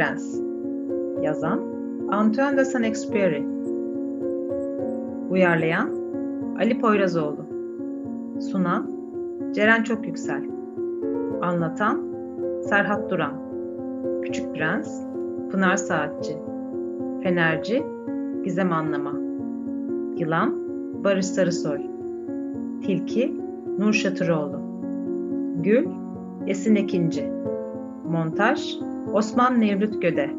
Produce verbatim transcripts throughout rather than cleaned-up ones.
Prens. Yazan Antoine de Saint-Exupéry. Uyarlayan Ali Poyrazoğlu. Sunan Ceren Çok Yüksel. Anlatan Serhat Duran. Küçük Prens Pınar Saatçi. Fenerci Gizem Anlama. Yılan Barış Sarısoy. Tilki Nur Şatıroğlu. Gül Esin Ekinci. Montaj Osman Nevruz Göde.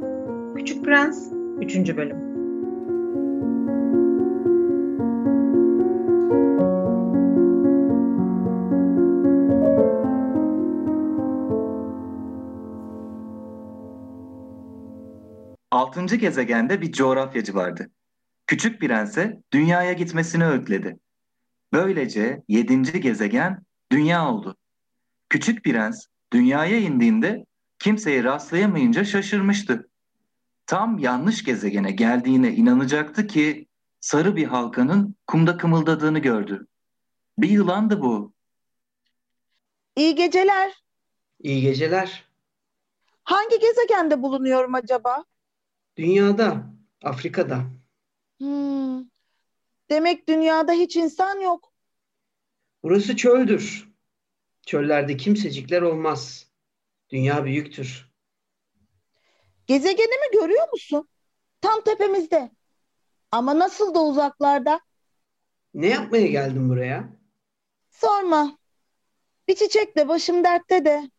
Küçük Prens üçüncü bölüm. Altıncı gezegende bir coğrafyacı vardı. Küçük Prens'e dünyaya gitmesini öğütledi. Böylece yedinci gezegen dünya oldu. Küçük Prens dünyaya indiğinde kimseyi rastlayamayınca şaşırmıştı. Tam yanlış gezegene geldiğine inanacaktı ki sarı bir halkanın kumda kımıldadığını gördü. Bir yılandı bu. İyi geceler. İyi geceler. Hangi gezegende bulunuyorum acaba? Dünyada, Afrika'da. Hmm. Demek dünyada hiç insan yok. Burası çöldür. Çöllerde kimsecikler olmaz. Dünya büyüktür. Gezegeni mi görüyor musun? Tam tepemizde. Ama nasıl da uzaklarda. Ne yapmaya geldin buraya? Sorma. Bir çiçek de başım dertte de.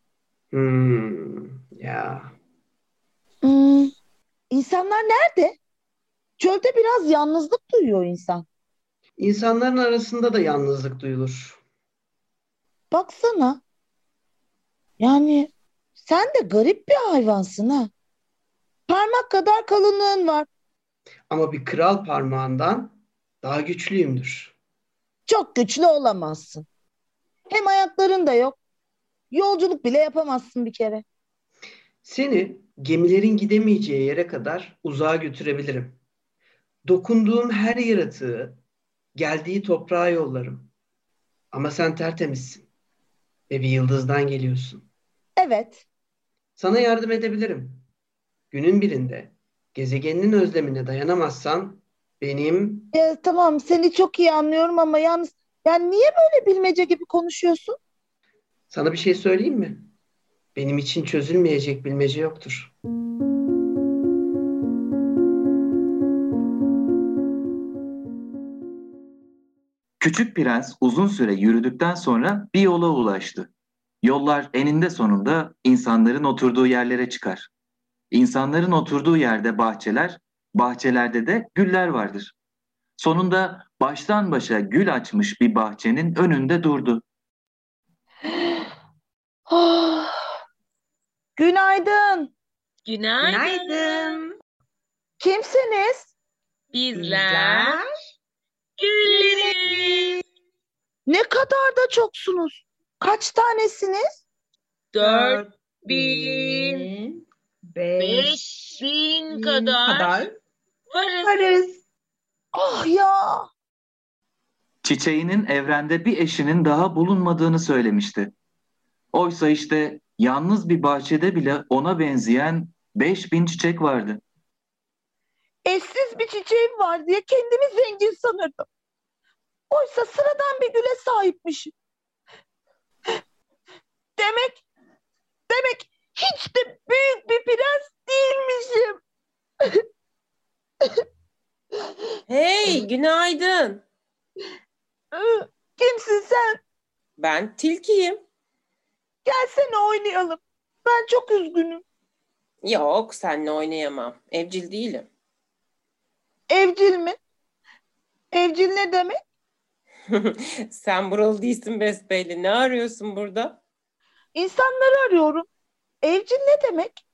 Hmm. Ya. Hmm. İnsanlar nerede? Çölde biraz yalnızlık duyuyor insan. İnsanların arasında da yalnızlık duyulur. Baksana. Yani sen de garip bir hayvansın ha. Parmak kadar kalınlığın var. Ama bir kral parmağından daha güçlüyümdür. Çok güçlü olamazsın. Hem ayakların da yok. Yolculuk bile yapamazsın bir kere. Seni gemilerin gidemeyeceği yere kadar uzağa götürebilirim. Dokunduğum her yaratığı, geldiği toprağa yollarım. Ama sen tertemizsin ve bir yıldızdan geliyorsun. Evet. Sana yardım edebilirim. Günün birinde gezegeninin özlemine dayanamazsan benim... Ya, tamam, seni çok iyi anlıyorum ama yalnız... Yani niye böyle bilmece gibi konuşuyorsun? Sana bir şey söyleyeyim mi? Benim için çözülmeyecek bilmece yoktur. Küçük Prens uzun süre yürüdükten sonra bir yola ulaştı. Yollar eninde sonunda insanların oturduğu yerlere çıkar. İnsanların oturduğu yerde bahçeler, bahçelerde de güller vardır. Sonunda baştan başa gül açmış bir bahçenin önünde durdu. Oh! Günaydın. Günaydın. Günaydın. Kimsiniz? Bizler. Gülleriz. Ne kadar da çoksunuz. Kaç tanesiniz? Dört bin. Beş bin kadar. kadar. Varız. Varız. Oh ya. Çiçeğinin evrende bir eşinin daha bulunmadığını söylemişti. Oysa işte... Yalnız bir bahçede bile ona benzeyen beş bin çiçek vardı. Eşsiz bir çiçeğim var diye kendimi zengin sanırdım. Oysa sıradan bir güle sahipmişim. Demek, demek hiç de büyük bir prens değilmişim. Hey, günaydın. Kimsin sen? Ben tilkiyim. Gelsene oynayalım. Ben çok üzgünüm. Yok, seninle oynayamam. Evcil değilim. Evcil mi? Evcil ne demek? Sen buralı değilsin besbelli. Ne arıyorsun burada? İnsanları arıyorum. Evcil ne demek?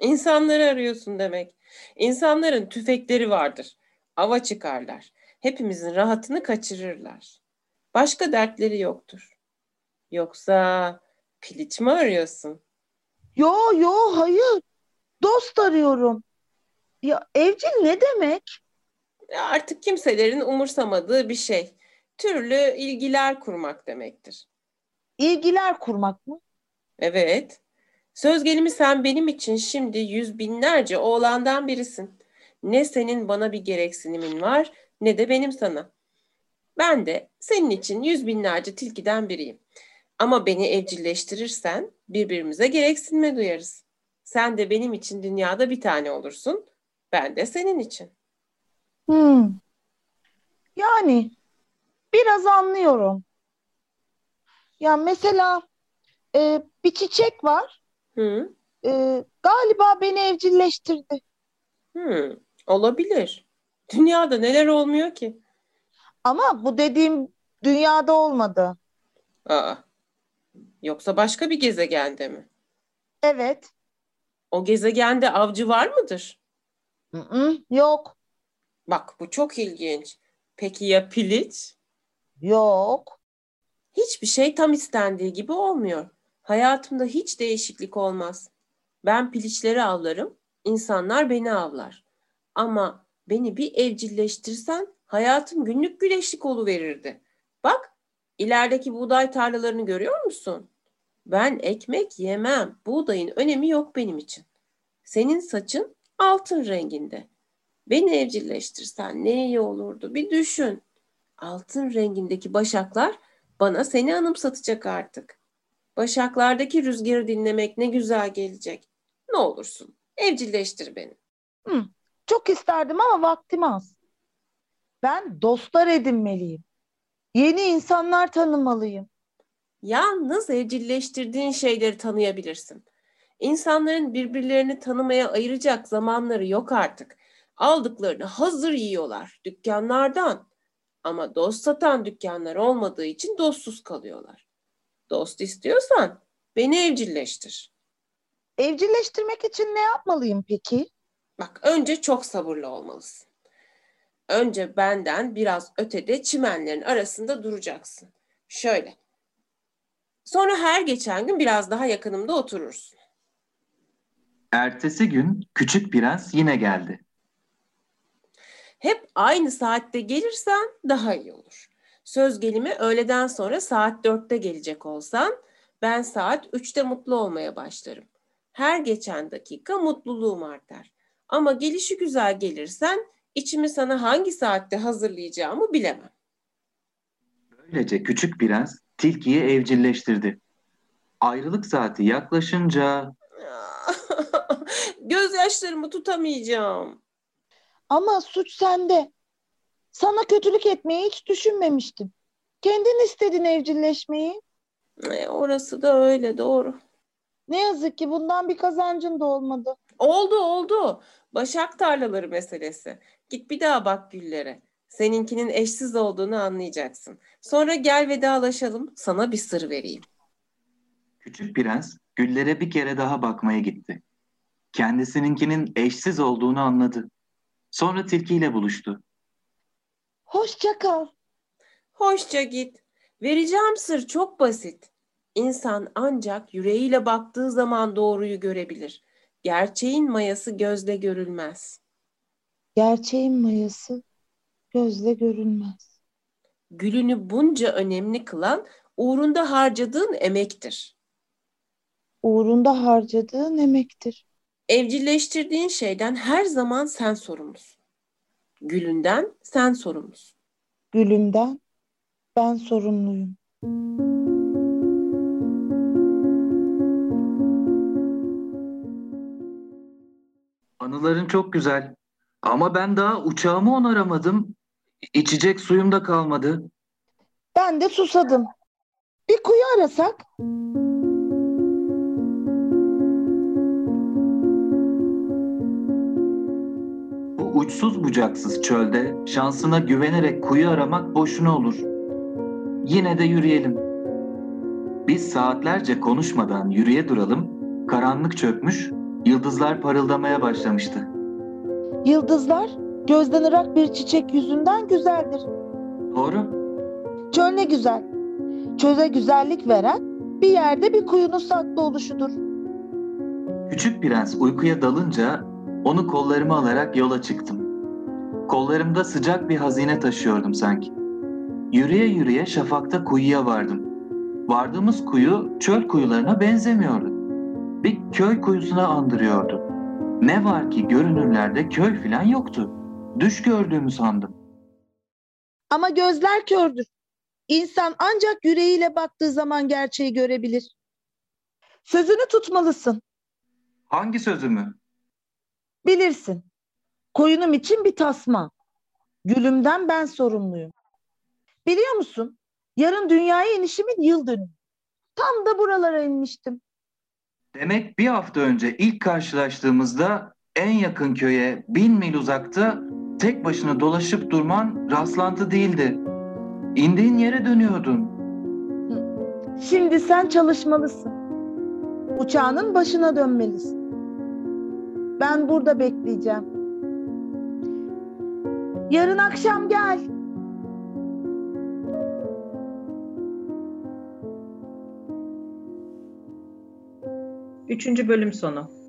İnsanları arıyorsun demek. İnsanların tüfekleri vardır. Ava çıkarlar. Hepimizin rahatını kaçırırlar. Başka dertleri yoktur. Yoksa piliç mi arıyorsun? Yo yo hayır. Dost arıyorum. Ya evcil ne demek? Ya artık kimselerin umursamadığı bir şey. Türlü ilgiler kurmak demektir. İlgiler kurmak mı? Evet. Söz gelimi sen benim için şimdi yüz binlerce oğlandan birisin. Ne senin bana bir gereksinimin var ne de benim sana. Ben de senin için yüz binlerce tilkiden biriyim. Ama beni evcilleştirirsen birbirimize gereksinme duyarız. Sen de benim için dünyada bir tane olursun. Ben de senin için. Hmm. Yani biraz anlıyorum. Ya mesela e, bir çiçek var. Hı. E, galiba beni evcilleştirdi. Hmm. Olabilir. Dünyada neler olmuyor ki? Ama bu dediğim dünyada olmadı. Aa. Yoksa başka bir gezegende mi? Evet. O gezegende avcı var mıdır? Hı-hı, yok. Bak bu çok ilginç. Peki ya piliç? Yok. Hiçbir şey tam istendiği gibi olmuyor. Hayatımda hiç değişiklik olmaz. Ben piliçleri avlarım, insanlar beni avlar. Ama beni bir evcilleştirsen hayatım günlük güleşlik oluverirdi. Bak ilerideki buğday tarlalarını görüyor musun? Ben ekmek yemem. Buğdayın önemi yok benim için. Senin saçın altın renginde. Beni evcilleştirsen ne iyi olurdu bir düşün. Altın rengindeki başaklar bana seni anımsatacak artık. Başaklardaki rüzgarı dinlemek ne güzel gelecek. Ne olursun evcilleştir beni. Hı, çok isterdim ama vaktim az. Ben dostlar edinmeliyim. Yeni insanlar tanımalıyım. Yalnız evcilleştirdiğin şeyleri tanıyabilirsin. İnsanların birbirlerini tanımaya ayıracak zamanları yok artık. Aldıklarını hazır yiyorlar dükkanlardan. Ama dost satan dükkanlar olmadığı için dostsuz kalıyorlar. Dost istiyorsan beni evcilleştir. Evcilleştirmek için ne yapmalıyım peki? Bak önce çok sabırlı olmalısın. Önce benden biraz ötede çimenlerin arasında duracaksın. Şöyle. Sonra her geçen gün biraz daha yakınımda oturursun. Ertesi gün küçük prens yine geldi. Hep aynı saatte gelirsen daha iyi olur. Söz gelimi öğleden sonra saat dörtte gelecek olsan ben saat üçte mutlu olmaya başlarım. Her geçen dakika mutluluğum artar. Ama gelişi güzel gelirsen İçimi sana hangi saatte hazırlayacağımı bilemem. Böylece küçük prens tilkiyi evcilleştirdi. Ayrılık saati yaklaşınca... Gözyaşlarımı tutamayacağım. Ama suç sende. Sana kötülük etmeyi hiç düşünmemiştim. Kendin istedin evcilleşmeyi. E, orası da öyle doğru. Ne yazık ki bundan bir kazancın da olmadı. Oldu oldu. Başak tarlaları meselesi. Git bir daha bak güllere. Seninkinin eşsiz olduğunu anlayacaksın. Sonra gel vedalaşalım. Sana bir sır vereyim. Küçük prens güllere bir kere daha bakmaya gitti. Kendisininkinin eşsiz olduğunu anladı. Sonra tilkiyle buluştu. Hoşça kal. Hoşça git. Vereceğim sır çok basit. İnsan ancak yüreğiyle baktığı zaman doğruyu görebilir. Gerçeğin mayası gözle görülmez. Gerçeğin mayası gözle görülmez. Gülünü bunca önemli kılan uğrunda harcadığın emektir. Uğrunda harcadığın emektir. Evcilleştirdiğin şeyden her zaman sen sorumlusun. Gülünden sen sorumlusun. Gülümden ben sorumluyum. Anıların çok güzel ama ben daha uçağımı onaramadım. İçecek suyum da kalmadı. Ben de susadım. Bir kuyu arasak? Bu uçsuz bucaksız çölde şansına güvenerek kuyu aramak boşuna olur. Yine de yürüyelim. Biz saatlerce konuşmadan yürüye duralım. Karanlık çökmüş. Yıldızlar parıldamaya başlamıştı. Yıldızlar gözden ırak bir çiçek yüzünden güzeldir. Doğru. Çöl ne güzel. Çöze güzellik veren bir yerde bir kuyunun saklı oluşudur. Küçük prens uykuya dalınca onu kollarıma alarak yola çıktım. Kollarımda sıcak bir hazine taşıyordum sanki. Yürüye yürüye şafakta kuyuya vardım. Vardığımız kuyu çöl kuyularına benzemiyordu. bir köy kuyusuna andırıyordu. Ne var ki görünürlerde köy filan yoktu. Düş gördüğümü sandım. Ama gözler kördür. İnsan ancak yüreğiyle baktığı zaman gerçeği görebilir. Sözünü tutmalısın. Hangi sözümü? Bilirsin. Koyunum için bir tasma. Gülümden ben sorumluyum. Biliyor musun? Yarın dünyaya inişimin yıl dönümü. Tam da buralara inmiştim. Demek bir hafta önce ilk karşılaştığımızda en yakın köye bin mil uzakta tek başına dolaşıp durman rastlantı değildi. İndiğin yere dönüyordun. Şimdi sen çalışmalısın. Uçağının başına dönmelisin. Ben burada bekleyeceğim. Yarın akşam gel. Üçüncü bölüm sonu.